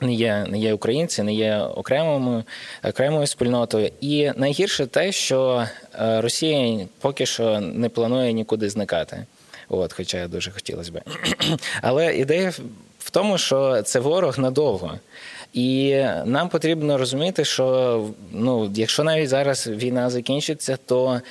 не є, не є українці, не є окремою, окремою спільнотою. І найгірше те, що Росія поки що не планує нікуди зникати. От, хоча дуже хотілося б. Але ідея в тому, що це ворог надовго. І нам потрібно розуміти, що ну, якщо навіть зараз війна закінчиться, то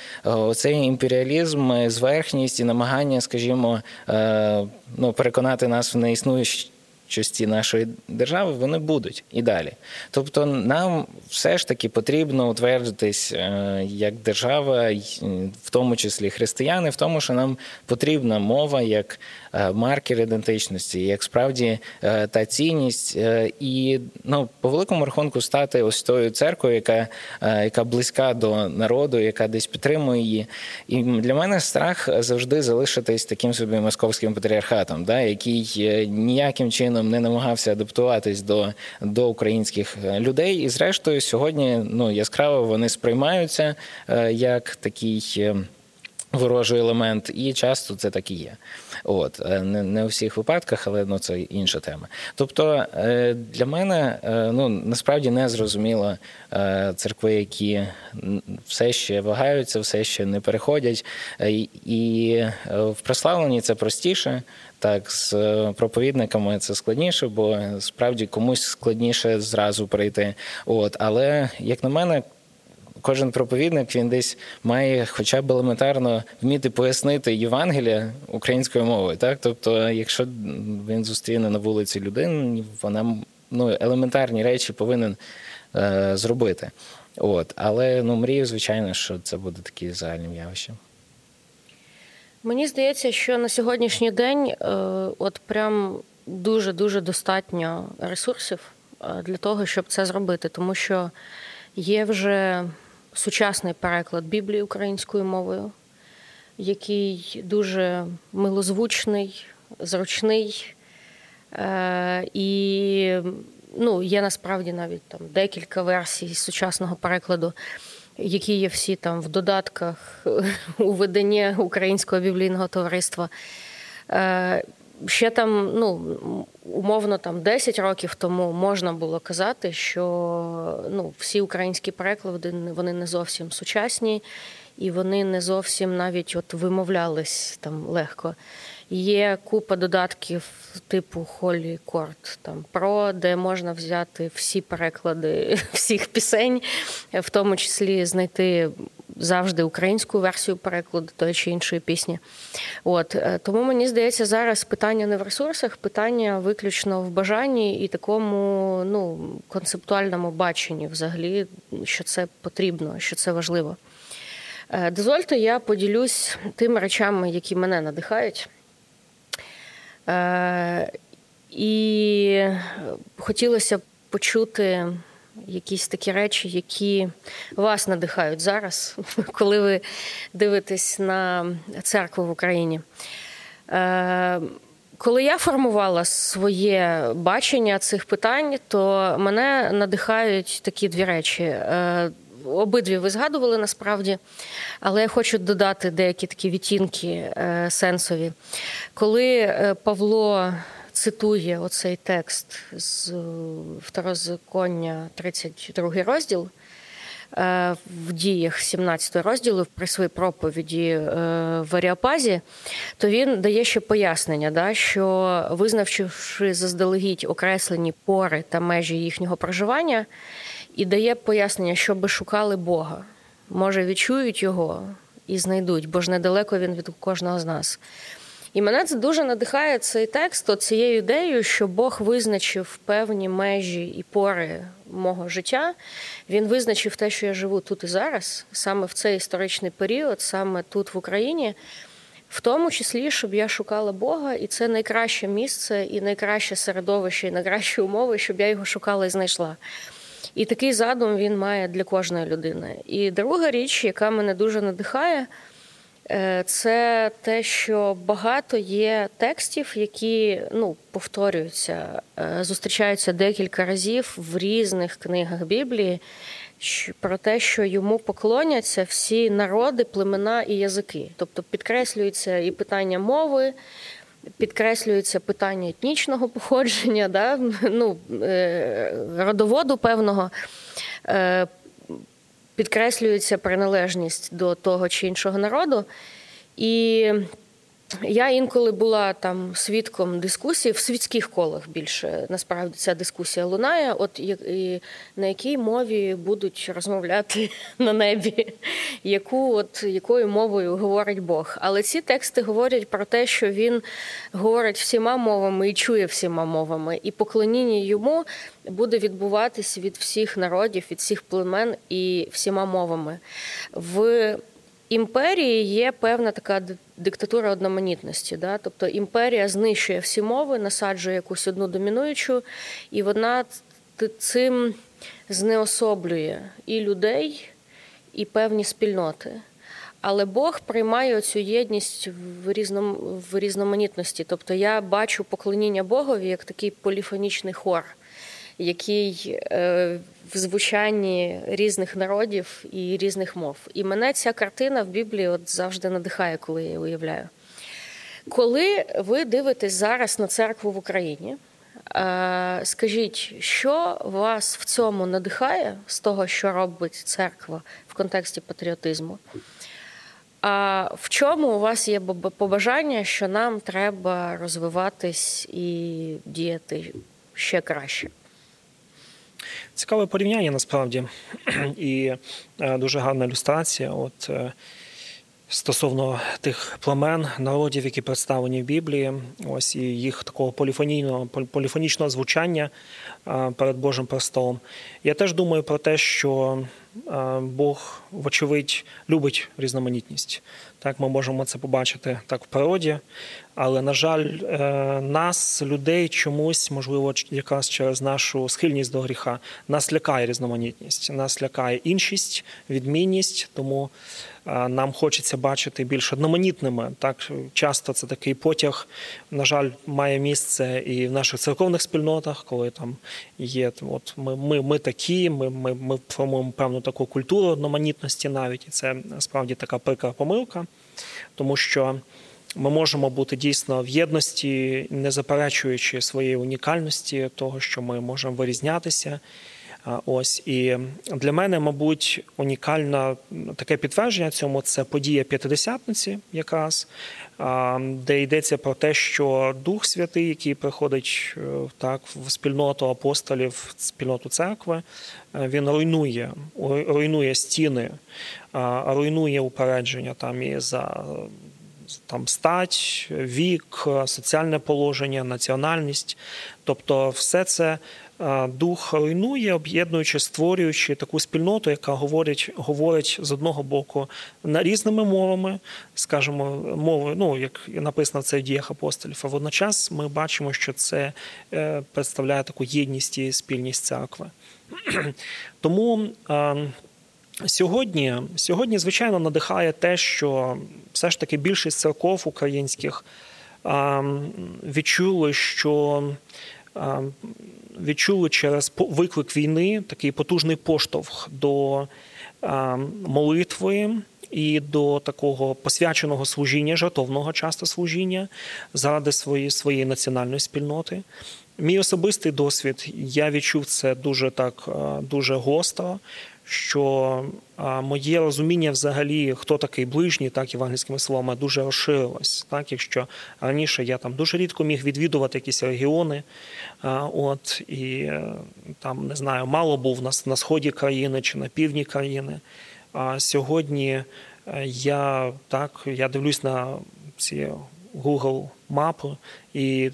цей імперіалізм, зверхність і намагання, скажімо, е, ну, переконати нас в неіснуючості нашої держави, вони будуть і далі. Тобто нам все ж таки потрібно утвердитись е, як держава, в тому числі християни, в тому, що нам потрібна мова як маркер ідентичності, як справді та цінність, і ну, по великому рахунку стати ось тою церквою, яка, яка близька до народу, яка десь підтримує її. І для мене страх завжди залишитись таким собі московським патріархатом, да, який ніяким чином не намагався адаптуватись до, до українських людей. І зрештою сьогодні ну, яскраво вони сприймаються як такий... ворожий елемент, і часто це так і є. От. Не, не у всіх випадках, але ну, це інша тема. Тобто для мене ну, насправді не зрозуміло церкви, які все ще вагаються, все ще не переходять. І в прославленні це простіше, так, з проповідниками це складніше, бо справді комусь складніше зразу прийти. От. Але, як на мене, кожен проповідник, він десь має хоча б елементарно вміти пояснити Євангелія українською мовою. Так? Тобто, якщо він зустріне на вулиці людину, вона ну, елементарні речі повинен е, зробити. От. Але ну, мрію, звичайно, що це буде таке загальним явищем. Мені здається, що на сьогоднішній день е, от прям дуже-дуже достатньо ресурсів для того, щоб це зробити. Тому що є вже... сучасний переклад Біблії українською мовою, який дуже милозвучний, зручний. Е- і ну, є насправді навіть там декілька версій сучасного перекладу, які є всі там в додатках у виданні Українського біблійного товариства. Е- ще там, ну, умовно, там десять років тому можна було казати, що ну, всі українські переклади, вони не зовсім сучасні, і вони не зовсім навіть от вимовлялись там легко. Є купа додатків типу Holy Court там Pro, де можна взяти всі переклади всіх пісень, в тому числі знайти завжди українську версію перекладу тої чи іншої пісні. От. Тому, мені здається, зараз питання не в ресурсах, питання виключно в бажанні і такому ну, концептуальному баченні взагалі, що це потрібно, що це важливо. Дозвольте, я поділюсь тими речами, які мене надихають. І хотілося б почути якісь такі речі, які вас надихають зараз, коли ви дивитесь на церкву в Україні. Коли я формувала своє бачення цих питань, то мене надихають такі дві речі. Обидві ви згадували насправді, але я хочу додати деякі такі відтінки сенсові. Коли Павло цитує оцей текст з Второзаконня, тридцять другий розділ, в Діях сімнадцятий розділу, при своїй проповіді в Ареопазі, то він дає ще пояснення, да, що визначивши заздалегідь окреслені пори та межі їхнього проживання, і дає пояснення, щоби шукали Бога. Може, відчують його і знайдуть, бо ж недалеко він від кожного з нас. І мене це дуже надихає цей текст цією ідеєю, що Бог визначив певні межі і пори мого життя. Він визначив те, що я живу тут і зараз, саме в цей історичний період, саме тут в Україні, в тому числі, щоб я шукала Бога, і це найкраще місце, і найкраще середовище, і найкращі умови, щоб я його шукала і знайшла. І такий задум він має для кожної людини. І друга річ, яка мене дуже надихає, це те, що багато є текстів, які, ну, повторюються, зустрічаються декілька разів в різних книгах Біблії, про те, що йому поклоняться всі народи, племена і язики. Тобто підкреслюється і питання мови, підкреслюється питання етнічного походження, да? ну, родоводу певного, підкреслюється приналежність до того чи іншого народу. І я інколи була там свідком дискусії, в світських колах більше, насправді, ця дискусія лунає, от і, і на якій мові будуть розмовляти на небі, яку, от, якою мовою говорить Бог. Але ці тексти говорять про те, що він говорить всіма мовами і чує всіма мовами, і поклоніння йому буде відбуватись від всіх народів, від всіх племен і всіма мовами. В імперії є певна така диктатура одноманітності, да? Тобто імперія знищує всі мови, насаджує якусь одну домінуючу, і вона цим знеособлює і людей, і певні спільноти. Але Бог приймає цю єдність в, різном... в різноманітності. Тобто я бачу поклоніння Богові як такий поліфонічний хор, який е, в звучанні різних народів і різних мов. І мене ця картина в Біблії от завжди надихає, коли я її уявляю. Коли ви дивитесь зараз на церкву в Україні, е, скажіть, що вас в цьому надихає, з того, що робить церква в контексті патріотизму? А в чому у вас є побажання, що нам треба розвиватись і діяти ще краще? Цікаве порівняння, насправді, і е, дуже гарна ілюстрація от, е, стосовно тих племен, народів, які представлені в Біблії, ось і їх такого поліфонійного, поліфонічного звучання е, перед Божим престолом. Я теж думаю про те, що е, Бог, вочевидь, любить різноманітність. Так, ми можемо це побачити так в природі, але, на жаль, нас, людей, чомусь, можливо, якраз через нашу схильність до гріха, нас лякає різноманітність, нас лякає іншість, відмінність, тому нам хочеться бачити більш одноманітними. Так, часто це такий потяг, на жаль, має місце і в наших церковних спільнотах, коли там є, от ми, ми, ми такі, ми, ми, ми формуємо певну таку культуру одноманітності навіть, і це, справді, така прикра помилка. Тому що ми можемо бути дійсно в єдності, не заперечуючи своєї унікальності, того, що ми можемо вирізнятися. Ось. І для мене, мабуть, унікальне таке підтвердження цьому – це подія П'ятидесятниці якраз, де йдеться про те, що Дух Святий, який приходить так, в спільноту апостолів, в спільноту церкви, він руйнує, руйнує стіни, руйнує упередження там і за там стать, вік, соціальне положення, національність. Тобто все це Дух руйнує, об'єднуючи, створюючи таку спільноту, яка говорить, говорить з одного боку на різними мовами, скажімо, мови, ну, як написано в цих діях апостолів, а водночас ми бачимо, що це представляє таку єдність і спільність церкви. Тому Сьогодні, сьогодні, звичайно, надихає те, що все ж таки більшість церков українських відчули, що відчули через виклик війни такий потужний поштовх до молитви і до такого посвяченого служіння, жертовного часто служіння заради своєї, своєї національної спільноти. Мій особистий досвід, я відчув це дуже так, дуже гостро, що моє розуміння взагалі, хто такий ближній, так, євангельськими словами, дуже розширилось. Так, якщо раніше я там дуже рідко міг відвідувати якісь регіони, от, і там, не знаю, мало був на, на сході країни чи на півдні країни. А сьогодні я, так, я дивлюсь на ці Google мапи і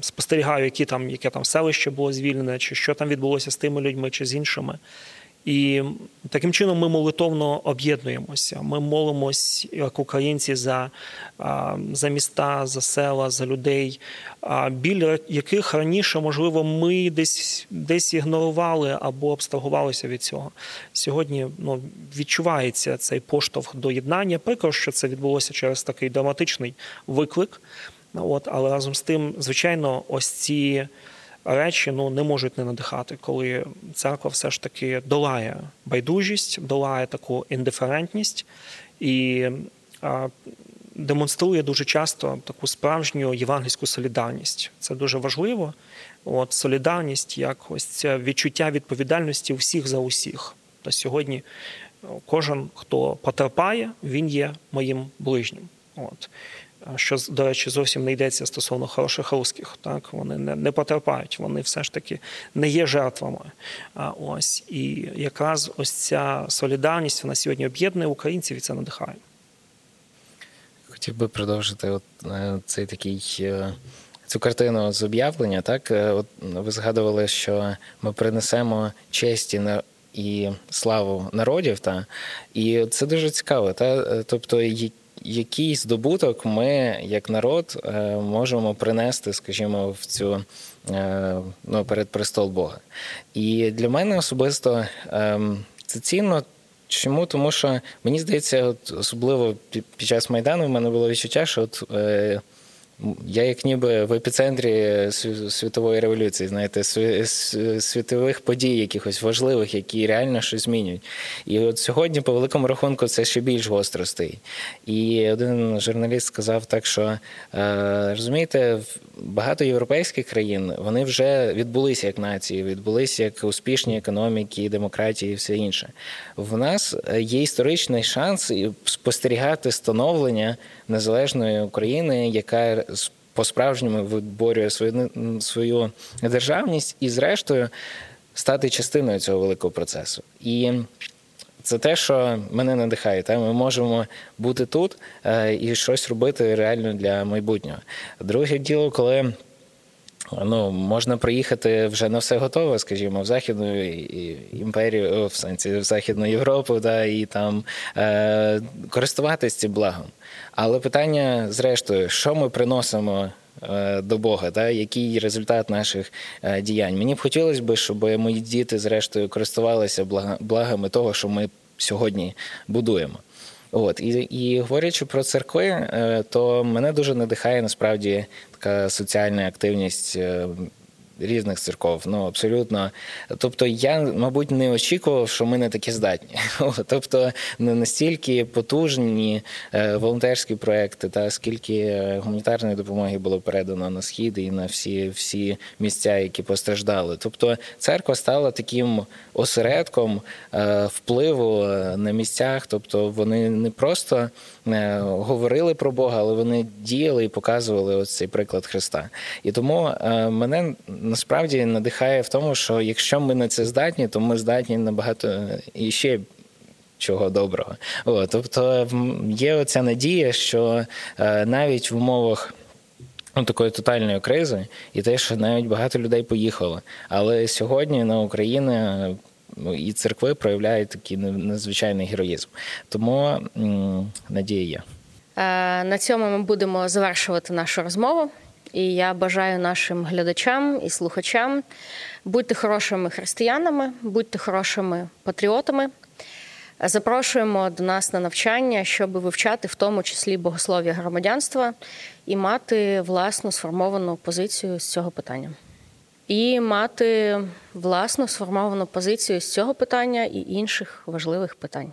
спостерігаю, які там, яке там селище було звільнене, чи що там відбулося з тими людьми, чи з іншими. І таким чином ми молитовно об'єднуємося. Ми молимось, як українці, за, за міста, за села, за людей, біля яких раніше, можливо, ми десь, десь ігнорували або абстрагувалися від цього. Сьогодні, ну, відчувається цей поштовх до єднання. Прикро, що це відбулося через такий драматичний виклик. От, але разом з тим, звичайно, ось ці речі, ну, не можуть не надихати, коли церква все ж таки долає байдужість, долає таку індиферентність і а, демонструє дуже часто таку справжню євангельську солідарність. Це дуже важливо. От, солідарність, як ось це відчуття відповідальності всіх за усіх. Та сьогодні кожен, хто потерпає, він є моїм ближнім. От. Що, до речі, зовсім не йдеться стосовно хороших русських. Так? Вони не, не потерпають, вони все ж таки не є жертвами. А ось. І якраз ось ця солідарність, вона сьогодні об'єднує українців і це надихає. Хотів би продовжити от цей такий, цю картину з об'явлення. Так? От ви згадували, що ми принесемо честі на і славу народів. Та? І це дуже цікаво. Та? Тобто, які який здобуток ми, як народ, можемо принести, скажімо, в цю, ну, перед престол Бога. І для мене особисто це цінно. Чому? Тому що, мені здається, от особливо під час Майдану в мене було відчуття, що от, я як ніби в епіцентрі світової революції, знаєте, світових подій якихось важливих, які реально щось змінюють. І от сьогодні, по великому рахунку, це ще більш гостро стоїть. І один журналіст сказав так, що, розумієте, багато європейських країн, вони вже відбулися як нації, відбулися як успішні економіки, демократії і все інше. В нас є історичний шанс спостерігати становлення незалежної України, яка по-справжньому виборює свою, свою державність і, зрештою, стати частиною цього великого процесу. І це те, що мене надихає. Та? Ми можемо бути тут і щось робити реально для майбутнього. Друге діло, коли, ну, можна приїхати вже на все готове, скажімо, в Західну імперію, в сенсі, в Західну Європу, та, і там е- користуватися цим благом. Але питання, зрештою, що ми приносимо до Бога, та, який результат наших діянь. Мені б хотілося б, щоб мої діти, зрештою, користувалися благами того, що ми сьогодні будуємо. От. І, і говорячи про церкви, то мене дуже надихає, насправді, така соціальна активність різних церков. Ну, абсолютно. Тобто, я, мабуть, не очікував, що ми не такі здатні. Тобто, не настільки потужні волонтерські проекти, та скільки гуманітарної допомоги було передано на Схід і на всі, всі місця, які постраждали. Тобто, церква стала таким осередком впливу на місцях. Тобто, вони не просто говорили про Бога, але вони діяли і показували ось цей приклад Христа. І тому мене насправді надихає в тому, що якщо ми на це здатні, то ми здатні набагато і ще чого доброго. О, тобто є оця надія, що навіть в умовах, ну, такої тотальної кризи, і те, що навіть багато людей поїхало, але сьогодні на Україну і церкви проявляють такий надзвичайний героїзм. Тому надія є. На цьому ми будемо завершувати нашу розмову. І я бажаю нашим глядачам і слухачам бути хорошими християнами, бути хорошими патріотами. Запрошуємо до нас на навчання, щоб вивчати в тому числі богослов'я громадянства і мати власну сформовану позицію з цього питання. І мати власну сформовану позицію з цього питання і інших важливих питань.